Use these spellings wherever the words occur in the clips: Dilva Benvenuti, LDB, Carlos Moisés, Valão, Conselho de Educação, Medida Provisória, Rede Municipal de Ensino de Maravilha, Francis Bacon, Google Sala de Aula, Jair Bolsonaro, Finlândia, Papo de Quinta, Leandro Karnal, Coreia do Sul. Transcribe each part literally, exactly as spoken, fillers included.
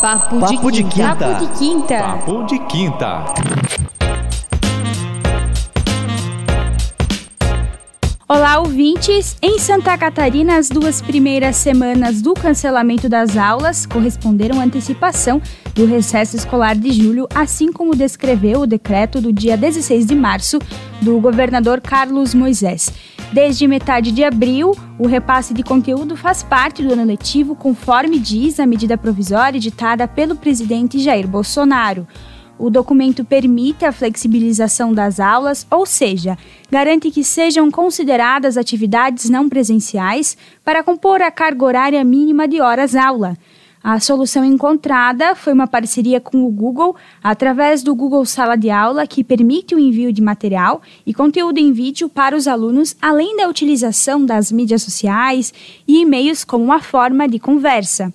Papo, Papo de, quinta. de Quinta. Papo de Quinta. Papo de Quinta. Olá, ouvintes! Em Santa Catarina, as duas primeiras semanas do cancelamento das aulas corresponderam à antecipação do recesso escolar de julho, assim como descreveu o decreto do dia dezesseis de março do governador Carlos Moisés. Desde metade de abril, o repasse de conteúdo faz parte do ano letivo, conforme diz a medida provisória editada pelo presidente Jair Bolsonaro. O documento permite a flexibilização das aulas, ou seja, garante que sejam consideradas atividades não presenciais para compor a carga horária mínima de horas-aula. A solução encontrada foi uma parceria com o Google, através do Google Sala de Aula, que permite o envio de material e conteúdo em vídeo para os alunos, além da utilização das mídias sociais e e-mails como uma forma de conversa.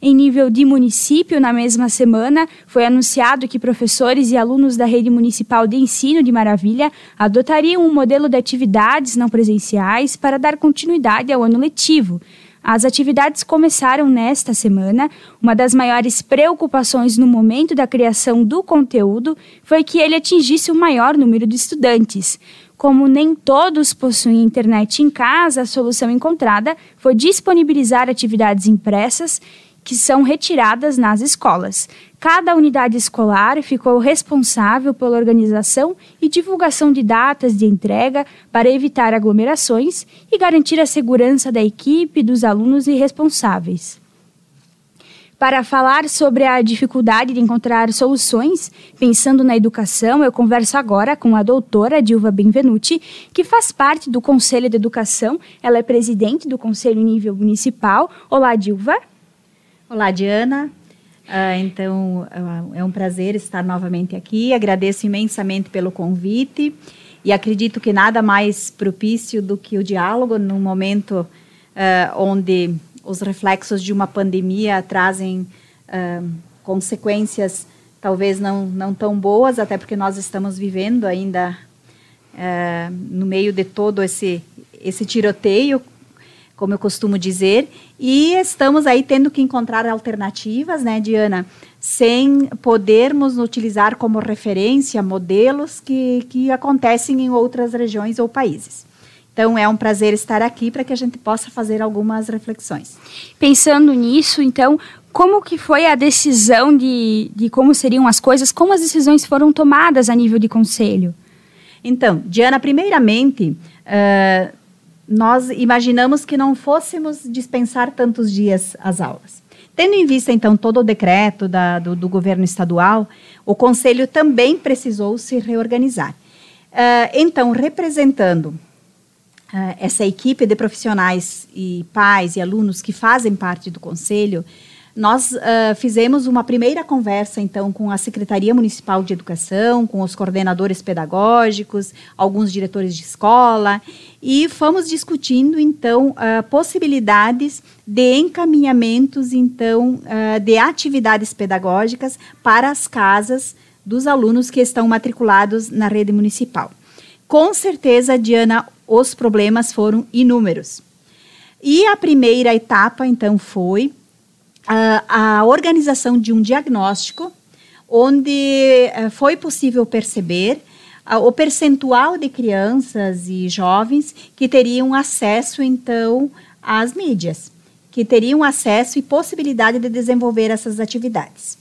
Em nível de município, na mesma semana, foi anunciado que professores e alunos da Rede Municipal de Ensino de Maravilha adotariam um modelo de atividades não presenciais para dar continuidade ao ano letivo. As atividades começaram nesta semana. Uma das maiores preocupações no momento da criação do conteúdo foi que ele atingisse o maior número de estudantes. Como nem todos possuem internet em casa, a solução encontrada foi disponibilizar atividades impressas que são retiradas nas escolas. Cada unidade escolar ficou responsável pela organização e divulgação de datas de entrega para evitar aglomerações e garantir a segurança da equipe, dos alunos e responsáveis. Para falar sobre a dificuldade de encontrar soluções, pensando na educação, eu converso agora com a doutora Dilva Benvenuti, que faz parte do Conselho de Educação. Ela é presidente do Conselho nível municipal. Olá, Dilva. Olá, Diana. Ah, então, é um prazer estar novamente aqui. Agradeço imensamente pelo convite e acredito que nada mais propício do que o diálogo num momento ah, onde os reflexos de uma pandemia trazem ah, consequências talvez não, não tão boas, até porque nós estamos vivendo ainda ah, no meio de todo esse, esse tiroteio, como eu costumo dizer, e estamos aí tendo que encontrar alternativas, né, Diana, sem podermos utilizar como referência modelos que, que acontecem em outras regiões ou países. Então, é um prazer estar aqui para que a gente possa fazer algumas reflexões. Pensando nisso, então, como que foi a decisão de, de como seriam as coisas, como as decisões foram tomadas a nível de conselho? Então, Diana, primeiramente... Uh, nós imaginamos que não fôssemos dispensar tantos dias as aulas. Tendo em vista, então, todo o decreto da, do, do governo estadual, o Conselho também precisou se reorganizar. Uh, então, representando uh, essa equipe de profissionais e pais e alunos que fazem parte do Conselho, nós uh, fizemos uma primeira conversa, então, com a Secretaria Municipal de Educação, com os coordenadores pedagógicos, alguns diretores de escola, e fomos discutindo, então, uh, possibilidades de encaminhamentos, então, uh, de atividades pedagógicas para as casas dos alunos que estão matriculados na rede municipal. Com certeza, Diana, os problemas foram inúmeros. E a primeira etapa, então, foi... A, a organização de um diagnóstico, onde uh, foi possível perceber uh, o percentual de crianças e jovens que teriam acesso, então, às mídias, que teriam acesso e possibilidade de desenvolver essas atividades.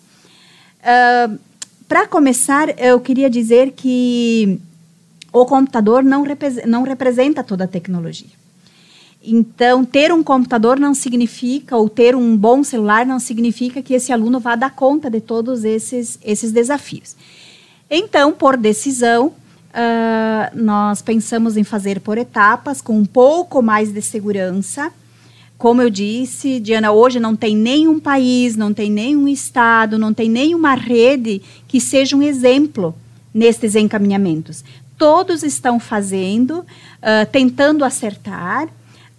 Uh, Para começar, eu queria dizer que o computador não, repre- não representa toda a tecnologia. Então, ter um computador não significa, ou ter um bom celular não significa que esse aluno vá dar conta de todos esses, esses desafios. Então, por decisão, uh, nós pensamos em fazer por etapas, com um pouco mais de segurança. Como eu disse, Diana, hoje não tem nenhum país, não tem nenhum estado, não tem nenhuma rede que seja um exemplo nestes encaminhamentos. Todos estão fazendo, uh, tentando acertar,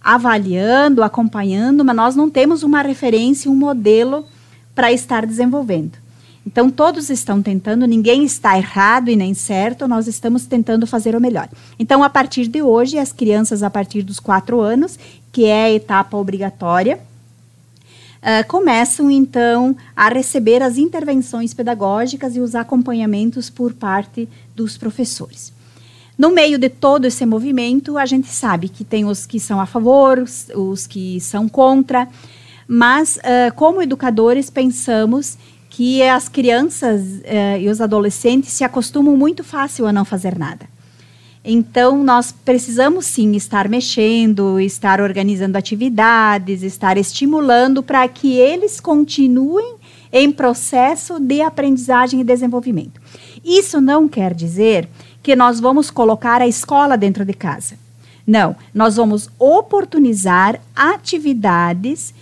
avaliando, acompanhando, mas nós não temos uma referência, um modelo para estar desenvolvendo. Então, todos estão tentando, ninguém está errado e nem certo, nós estamos tentando fazer o melhor. Então, a partir de hoje, as crianças a partir dos quatro anos, que é a etapa obrigatória, uh, começam, então, a receber as intervenções pedagógicas e os acompanhamentos por parte dos professores. No meio de todo esse movimento, a gente sabe que tem os que são a favor, os, os que são contra, mas, uh, como educadores, pensamos que as crianças uh, e os adolescentes se acostumam muito fácil a não fazer nada. Então, nós precisamos, sim, estar mexendo, estar organizando atividades, estar estimulando para que eles continuem em processo de aprendizagem e desenvolvimento. Isso não quer dizer que nós vamos colocar a escola dentro de casa. Não, nós vamos oportunizar atividades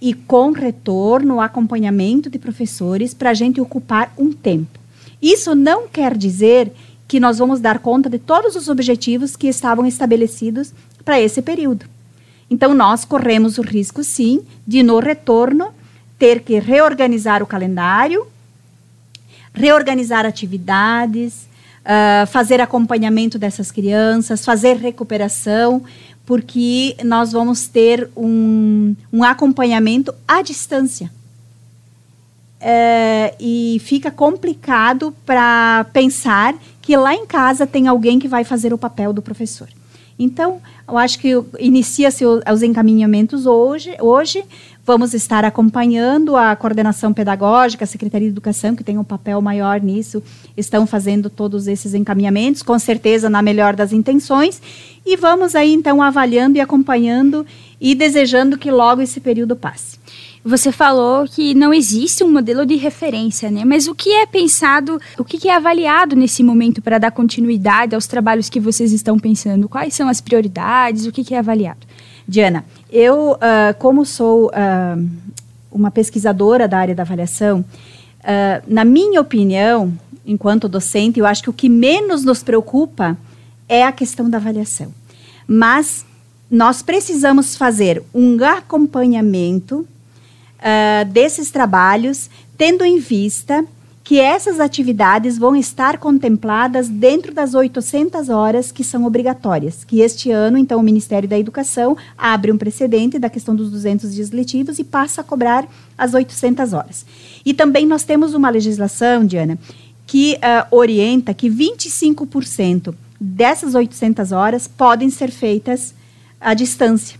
e com retorno, acompanhamento de professores para a gente ocupar um tempo. Isso não quer dizer que nós vamos dar conta de todos os objetivos que estavam estabelecidos para esse período. Então, nós corremos o risco, sim, de no retorno ter que reorganizar o calendário, reorganizar atividades, uh, fazer acompanhamento dessas crianças, fazer recuperação, porque nós vamos ter um, um acompanhamento à distância. É, e fica complicado para pensar que lá em casa tem alguém que vai fazer o papel do professor. Então, eu acho que inicia-se os encaminhamentos hoje, hoje. Vamos estar acompanhando a coordenação pedagógica, a Secretaria de Educação, que tem um papel maior nisso, estão fazendo todos esses encaminhamentos, com certeza na melhor das intenções, e vamos aí, então, avaliando e acompanhando e desejando que logo esse período passe. Você falou que não existe um modelo de referência, né? Mas o que é pensado, o que é avaliado nesse momento para dar continuidade aos trabalhos que vocês estão pensando? Quais são as prioridades? O que é avaliado? Diana, eu, uh, como sou uh, uma pesquisadora da área da avaliação, uh, na minha opinião, enquanto docente, eu acho que o que menos nos preocupa é a questão da avaliação. Mas nós precisamos fazer um acompanhamento uh, desses trabalhos, tendo em vista que essas atividades vão estar contempladas dentro das oitocentas horas que são obrigatórias, que este ano, então, o Ministério da Educação abre um precedente da questão dos duzentos dias letivos e passa a cobrar as oitocentas horas. E também nós temos uma legislação, Diana, que uh, orienta que vinte e cinco por cento dessas oitocentas horas podem ser feitas à distância.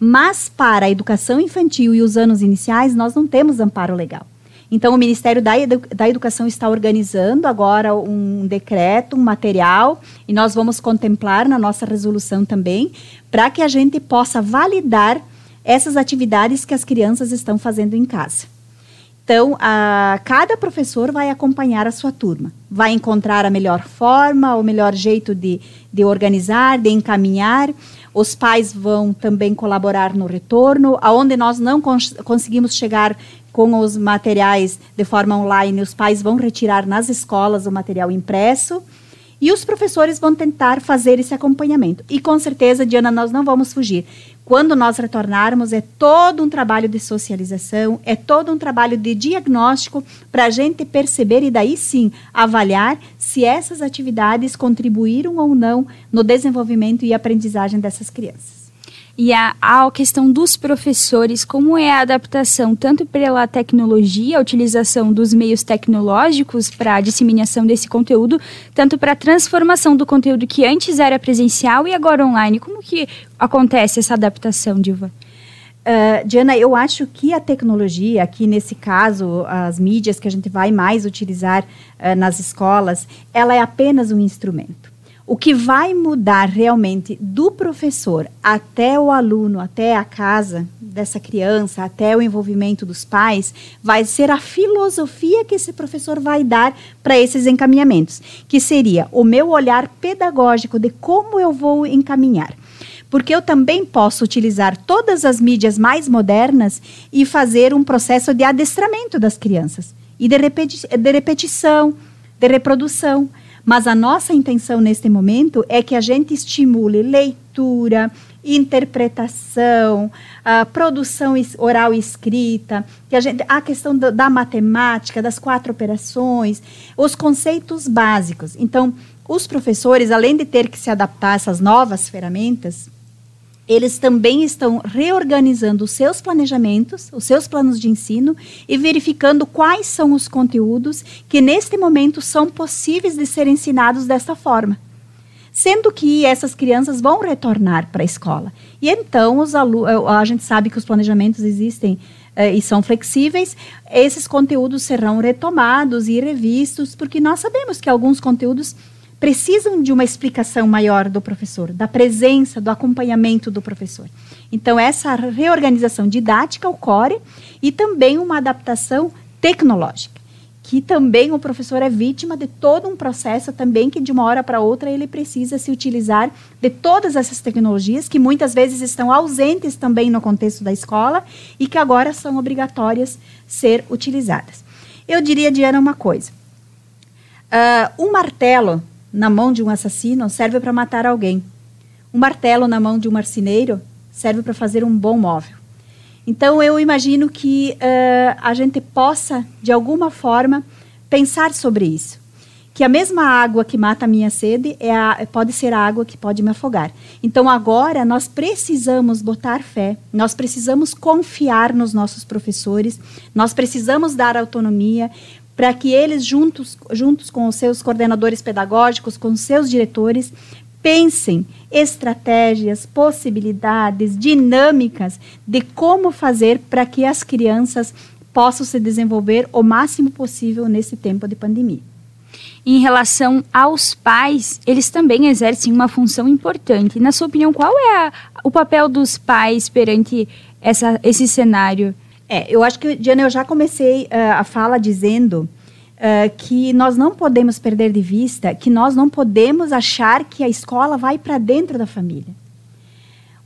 Mas para a educação infantil e os anos iniciais, nós não temos amparo legal. Então, o Ministério da, Edu- da Educação está organizando agora um decreto, um material, e nós vamos contemplar na nossa resolução também, para que a gente possa validar essas atividades que as crianças estão fazendo em casa. Então, a, cada professor vai acompanhar a sua turma, vai encontrar a melhor forma, o melhor jeito de, de organizar, de encaminhar. Os pais vão também colaborar no retorno, aonde nós não cons- conseguimos chegar com os materiais de forma online, os pais vão retirar nas escolas o material impresso e os professores vão tentar fazer esse acompanhamento. E com certeza, Diana, nós não vamos fugir. Quando nós retornarmos, é todo um trabalho de socialização, é todo um trabalho de diagnóstico para a gente perceber e daí sim avaliar se essas atividades contribuíram ou não no desenvolvimento e aprendizagem dessas crianças. E a, a questão dos professores, como é a adaptação tanto pela tecnologia, a utilização dos meios tecnológicos para a disseminação desse conteúdo, tanto para a transformação do conteúdo que antes era presencial e agora online. Como que acontece essa adaptação, Dilva? Uh, Diana, eu acho que a tecnologia, aqui nesse caso, as mídias que a gente vai mais utilizar uh, nas escolas, ela é apenas um instrumento. O que vai mudar realmente do professor até o aluno, até a casa dessa criança, até o envolvimento dos pais, vai ser a filosofia que esse professor vai dar para esses encaminhamentos, que seria o meu olhar pedagógico de como eu vou encaminhar. Porque eu também posso utilizar todas as mídias mais modernas e fazer um processo de adestramento das crianças, e de, repeti- de repetição, de reprodução. Mas a nossa intenção neste momento é que a gente estimule leitura, interpretação, a produção oral e escrita, que a, gente, a questão do, da matemática, das quatro operações, os conceitos básicos. Então, os professores, além de ter que se adaptar a essas novas ferramentas, eles também estão reorganizando os seus planejamentos, os seus planos de ensino e verificando quais são os conteúdos que, neste momento, são possíveis de ser ensinados desta forma. Sendo que essas crianças vão retornar para a escola. E então, os alu- a gente sabe que os planejamentos existem eh, e são flexíveis, esses conteúdos serão retomados e revistos, porque nós sabemos que alguns conteúdos precisam de uma explicação maior do professor, da presença, do acompanhamento do professor. Então, essa reorganização didática ocorre e também uma adaptação tecnológica, que também o professor é vítima de todo um processo também que de uma hora para outra ele precisa se utilizar de todas essas tecnologias que muitas vezes estão ausentes também no contexto da escola e que agora são obrigatórias ser utilizadas. Eu diria, Diana, uma coisa. Uh, um martelo na mão de um assassino serve para matar alguém. Um martelo na mão de um marceneiro serve para fazer um bom móvel. Então, eu imagino que uh, a gente possa, de alguma forma, pensar sobre isso. Que a mesma água que mata a minha sede é a, pode ser a água que pode me afogar. Então, agora, nós precisamos botar fé, nós precisamos confiar nos nossos professores, nós precisamos dar autonomia para que eles, juntos, juntos com os seus coordenadores pedagógicos, com os seus diretores, pensem estratégias, possibilidades, dinâmicas de como fazer para que as crianças possam se desenvolver o máximo possível nesse tempo de pandemia. Em relação aos pais, eles também exercem uma função importante. Na sua opinião, qual é a, o papel dos pais perante essa, esse cenário? É, eu acho que, Diana, eu já comecei uh, a fala dizendo uh, que nós não podemos perder de vista, que nós não podemos achar que a escola vai para dentro da família.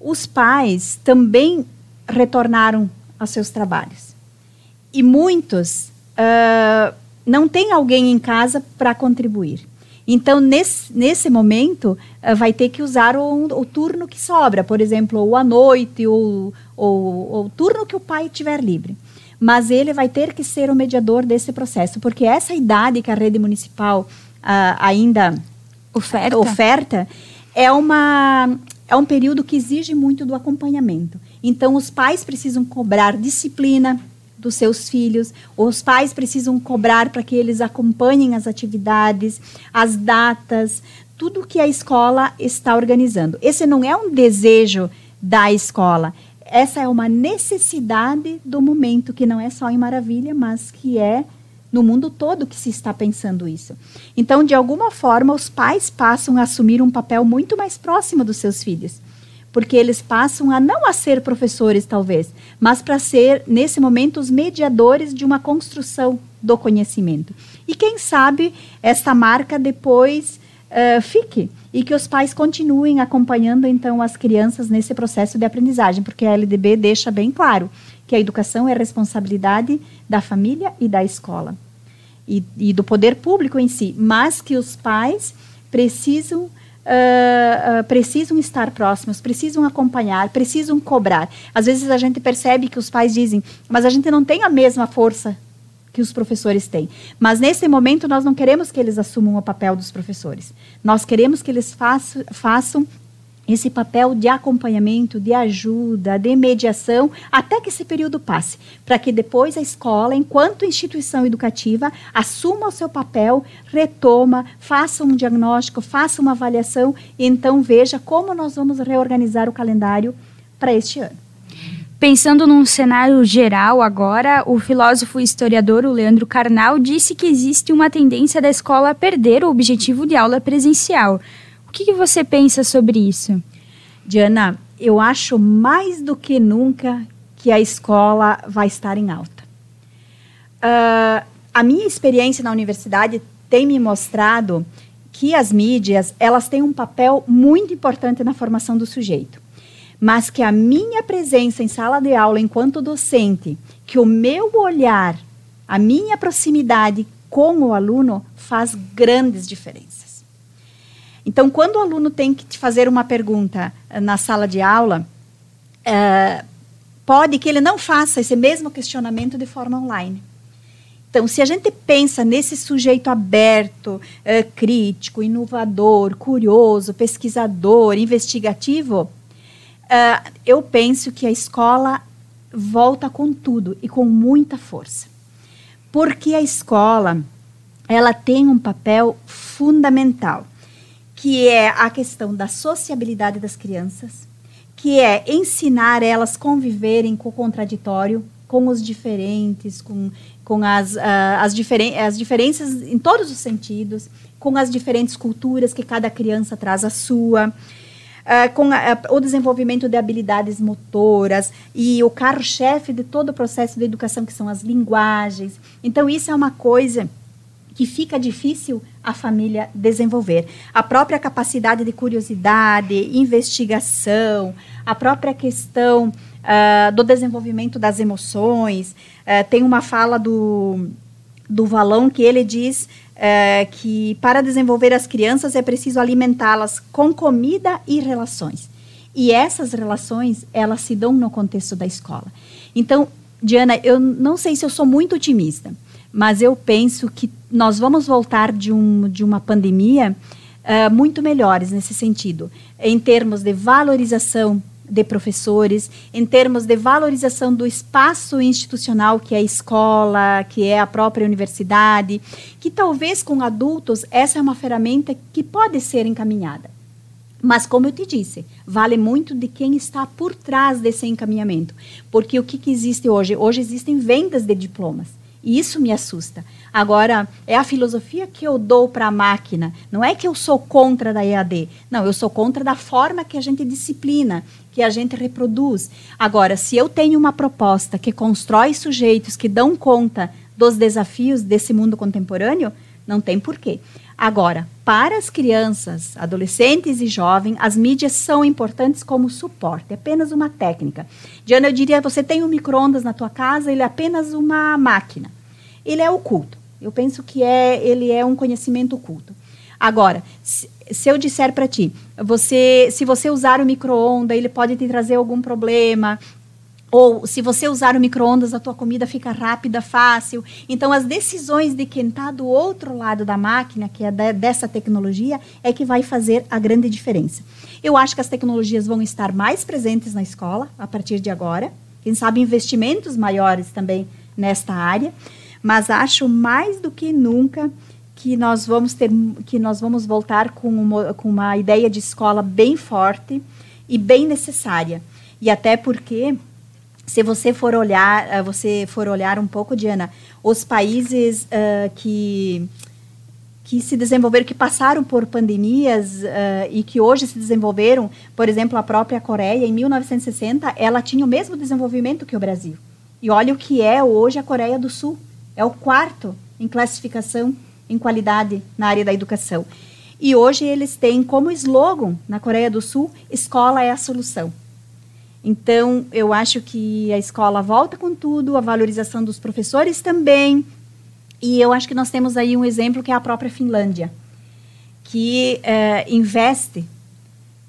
Os pais também retornaram aos seus trabalhos. E muitos uh, não têm alguém em casa para contribuir. Então, nesse, nesse momento, uh, vai ter que usar o, o turno que sobra, por exemplo, ou à noite, ou, ou, ou o turno que o pai tiver livre. Mas ele vai ter que ser o mediador desse processo, porque essa idade que a rede municipal uh, ainda oferta, oferta é, uma, é um período que exige muito do acompanhamento. Então, os pais precisam cobrar disciplina dos seus filhos, os pais precisam cobrar para que eles acompanhem as atividades, as datas, tudo que a escola está organizando. Esse não é um desejo da escola, essa é uma necessidade do momento, que não é só em Maravilha, mas que é no mundo todo que se está pensando isso. Então, de alguma forma, os pais passam a assumir um papel muito mais próximo dos seus filhos, porque eles passam a não a ser professores, talvez, mas para ser, nesse momento, os mediadores de uma construção do conhecimento. E quem sabe esta marca depois uh, fique e que os pais continuem acompanhando, então, as crianças nesse processo de aprendizagem, porque a L D B deixa bem claro que a educação é a responsabilidade da família e da escola e, e do poder público em si, mas que os pais precisam... Uh, uh, precisam estar próximos, precisam acompanhar, precisam cobrar. Às vezes a gente percebe que os pais dizem, mas a gente não tem a mesma força que os professores têm. Mas nesse momento nós não queremos que eles assumam o papel dos professores. Nós queremos que eles façam, façam esse papel de acompanhamento, de ajuda, de mediação, até que esse período passe, para que depois a escola, enquanto instituição educativa, assuma o seu papel, retoma, faça um diagnóstico, faça uma avaliação, e então veja como nós vamos reorganizar o calendário para este ano. Pensando num cenário geral agora, o filósofo e historiador Leandro Karnal disse que existe uma tendência da escola a perder o objetivo de aula presencial. O que, que você pensa sobre isso? Diana, eu acho mais do que nunca que a escola vai estar em alta. Uh, a minha experiência na universidade tem me mostrado que as mídias, elas têm um papel muito importante na formação do sujeito. Mas que a minha presença em sala de aula enquanto docente, que o meu olhar, a minha proximidade com o aluno faz grandes diferenças. Então, quando o aluno tem que te fazer uma pergunta na sala de aula, uh, pode que ele não faça esse mesmo questionamento de forma online. Então, se a gente pensa nesse sujeito aberto, uh, crítico, inovador, curioso, pesquisador, investigativo, uh, uh, eu penso que a escola volta com tudo e com muita força. Porque a escola, ela tem um papel fundamental, que é a questão da sociabilidade das crianças, que é ensinar elas a conviverem com o contraditório, com os diferentes, com, com as, uh, as, diferen- as diferenças em todos os sentidos, com as diferentes culturas que cada criança traz a sua, uh, com a, a, o desenvolvimento de habilidades motoras e o carro-chefe de todo o processo de educação, que são as linguagens. Então, isso é uma coisa que fica difícil a família desenvolver. A própria capacidade de curiosidade, investigação, a própria questão uh, do desenvolvimento das emoções. Uh, tem uma fala do, do Valão que ele diz uh, que para desenvolver as crianças é preciso alimentá-las com comida e relações. E essas relações, elas se dão no contexto da escola. Então, Diana, eu não sei se eu sou muito otimista, mas eu penso que nós vamos voltar de, um, de uma pandemia uh, muito melhores nesse sentido, em termos de valorização de professores, em termos de valorização do espaço institucional, que é a escola, que é a própria universidade, que talvez com adultos essa é uma ferramenta que pode ser encaminhada. Mas, como eu te disse, vale muito de quem está por trás desse encaminhamento. Porque o que, que existe hoje? Hoje existem vendas de diplomas. E isso me assusta. Agora, é a filosofia que eu dou para a máquina. Não é que eu sou contra da E A D. Não, eu sou contra da forma que a gente disciplina, que a gente reproduz. Agora, se eu tenho uma proposta que constrói sujeitos que dão conta dos desafios desse mundo contemporâneo, não tem porquê. Agora, para as crianças, adolescentes e jovens, as mídias são importantes como suporte, é apenas uma técnica. Diana, eu diria, você tem um micro-ondas na tua casa, ele é apenas uma máquina. Ele é oculto. Eu penso que é, ele é um conhecimento oculto. Agora, se, se eu disser para ti, você, se você usar o micro-ondas, ele pode te trazer algum problema, ou se você usar o micro-ondas, a tua comida fica rápida, fácil. Então, as decisões de quem está do outro lado da máquina, que é de, dessa tecnologia, é que vai fazer a grande diferença. Eu acho que as tecnologias vão estar mais presentes na escola a partir de agora. Quem sabe investimentos maiores também nesta área. Mas acho mais do que nunca que nós vamos, ter, que nós vamos voltar com uma, com uma ideia de escola bem forte e bem necessária. E até porque... Se você for olhar, você for olhar um pouco, Diana, os países uh, que, que se desenvolveram, que passaram por pandemias uh, e que hoje se desenvolveram, por exemplo, a própria Coreia, em mil novecentos e sessenta, ela tinha o mesmo desenvolvimento que o Brasil. E olha o que é hoje a Coreia do Sul. É o quarto em classificação, em qualidade na área da educação. E hoje eles têm como slogan, na Coreia do Sul, escola é a solução. Então, eu acho que a escola volta com tudo, a valorização dos professores também. E eu acho que nós temos aí um exemplo que é a própria Finlândia, que uh, investe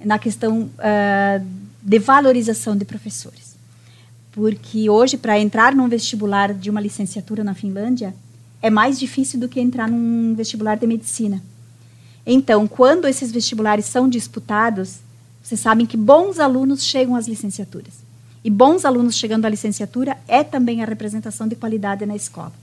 na questão uh, de valorização de professores. Porque hoje, para entrar num vestibular de uma licenciatura na Finlândia, é mais difícil do que entrar num vestibular de medicina. Então, quando esses vestibulares são disputados... Vocês sabem que bons alunos chegam às licenciaturas. E bons alunos chegando à licenciatura é também a representação de qualidade na escola.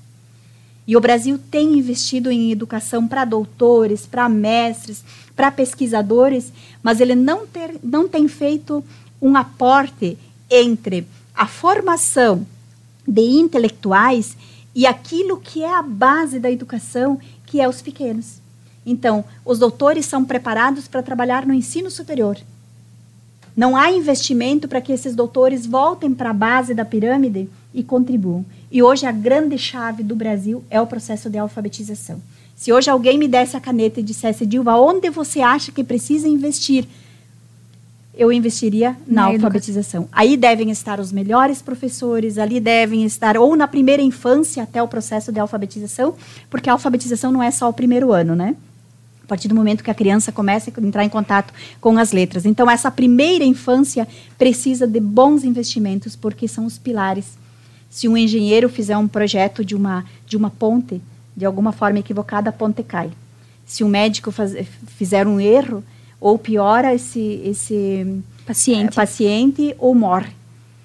E o Brasil tem investido em educação para doutores, para mestres, para pesquisadores, mas ele não, ter, não tem feito um aporte entre a formação de intelectuais e aquilo que é a base da educação, que é os pequenos. Então, os doutores são preparados para trabalhar no ensino superior. Não há investimento para que esses doutores voltem para a base da pirâmide e contribuam. E hoje a grande chave do Brasil é o processo de alfabetização. Se hoje alguém me desse a caneta e dissesse, Dilva, onde você acha que precisa investir? Eu investiria na, na alfabetização. Educação. Aí devem estar os melhores professores, ali devem estar, ou na primeira infância até o processo de alfabetização, porque a alfabetização não é só o primeiro ano, né? A partir do momento que a criança começa a entrar em contato com as letras. Então, essa primeira infância precisa de bons investimentos, porque são os pilares. Se um engenheiro fizer um projeto de uma, de uma ponte, de alguma forma equivocada, a ponte cai. Se um médico faz, fizer um erro, ou piora esse, esse paciente. É, paciente ou morre.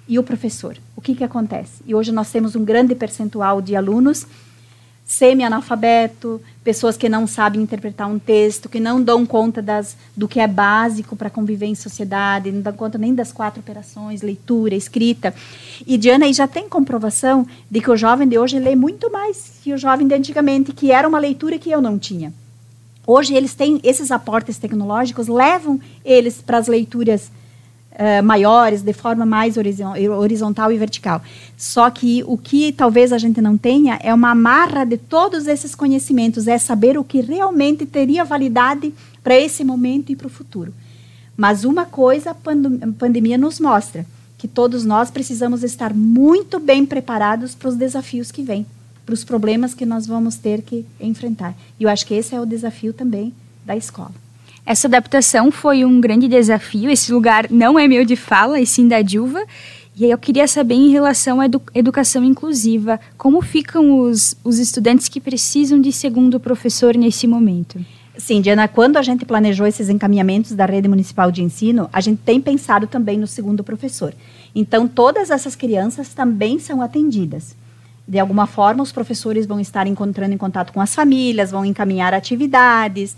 E o professor? O que, que acontece? E hoje nós temos um grande percentual de alunos semi-analfabeto, pessoas que não sabem interpretar um texto, que não dão conta das, do que é básico para conviver em sociedade, não dão conta nem das quatro operações, leitura, escrita. E, Diana, aí já tem comprovação de que o jovem de hoje lê muito mais que o jovem de antigamente, que era uma leitura que eu não tinha. Hoje, eles têm esses aportes tecnológicos, levam eles para as leituras Uh, maiores, de forma mais horizontal e vertical. Só que o que talvez a gente não tenha é uma amarra de todos esses conhecimentos, é saber o que realmente teria validade para esse momento e para o futuro. Mas uma coisa a pandem- pandemia nos mostra, que todos nós precisamos estar muito bem preparados para os desafios que vêm, para os problemas que nós vamos ter que enfrentar. E eu acho que esse é o desafio também da escola. Essa adaptação foi um grande desafio, esse lugar não é meu de fala, e sim da Dilva. E aí eu queria saber, em relação à edu- educação inclusiva, como ficam os, os estudantes que precisam de segundo professor nesse momento? Sim, Diana, quando a gente planejou esses encaminhamentos da Rede Municipal de Ensino, a gente tem pensado também no segundo professor. Então, todas essas crianças também são atendidas. De alguma forma, os professores vão estar encontrando em contato com as famílias, vão encaminhar atividades.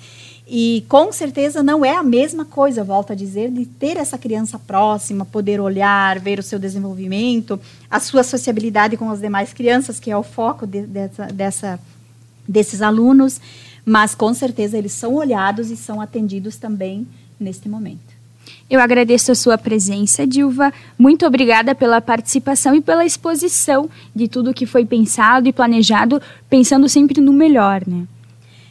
E, com certeza, não é a mesma coisa, volto a dizer, de ter essa criança próxima, poder olhar, ver o seu desenvolvimento, a sua sociabilidade com as demais crianças, que é o foco de, dessa, dessa, desses alunos. Mas, com certeza, eles são olhados e são atendidos também neste momento. Eu agradeço a sua presença, Dilva. Muito obrigada pela participação e pela exposição de tudo que foi pensado e planejado, pensando sempre no melhor, né?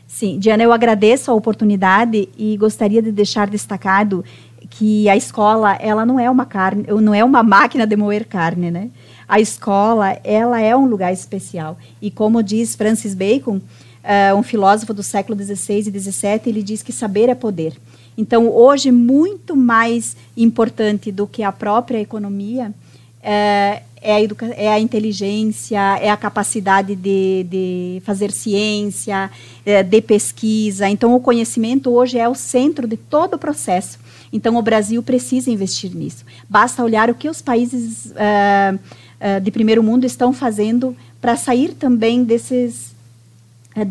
Sim, Diana, eu agradeço a oportunidade e gostaria de deixar destacado que a escola, ela não é uma carne, não é uma máquina de moer carne, né? A escola, ela é um lugar especial. E como diz Francis Bacon, uh, um filósofo do século dezesseis e dezessete, ele diz que saber é poder. Então, hoje, muito mais importante do que a própria economia é, é, a, educa- é a inteligência, é a capacidade de, de fazer ciência, é, de pesquisa. Então, o conhecimento hoje é o centro de todo o processo. Então, o Brasil precisa investir nisso. Basta olhar o que os países é, é, de primeiro mundo estão fazendo para sair também desses...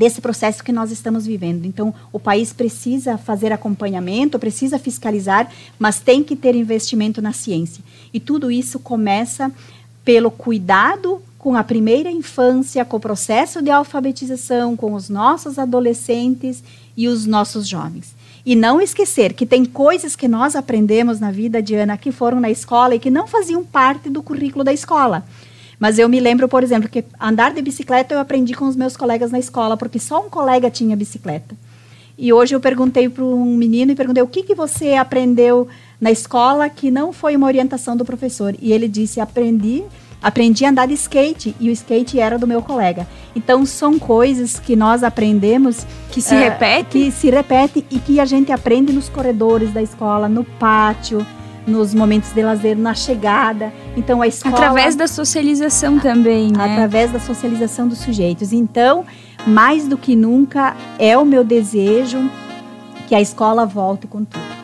desse processo que nós estamos vivendo. Então, o país precisa fazer acompanhamento, precisa fiscalizar, mas tem que ter investimento na ciência. E tudo isso começa pelo cuidado com a primeira infância, com o processo de alfabetização, com os nossos adolescentes e os nossos jovens. E não esquecer que tem coisas que nós aprendemos na vida, Diana, que foram na escola e que não faziam parte do currículo da escola. Mas eu me lembro, por exemplo, que andar de bicicleta eu aprendi com os meus colegas na escola, porque só um colega tinha bicicleta. E hoje eu perguntei para um menino e perguntei o que, que você aprendeu na escola que não foi uma orientação do professor. E ele disse, aprendi, aprendi a andar de skate, e o skate era do meu colega. Então, são coisas que nós aprendemos... Que se uh, repete? Que se repete e que a gente aprende nos corredores da escola, no pátio... nos momentos de lazer, na chegada. Então, a escola... Através da socialização também, né? Através da socialização dos sujeitos. Então, mais do que nunca, é o meu desejo que a escola volte com tudo.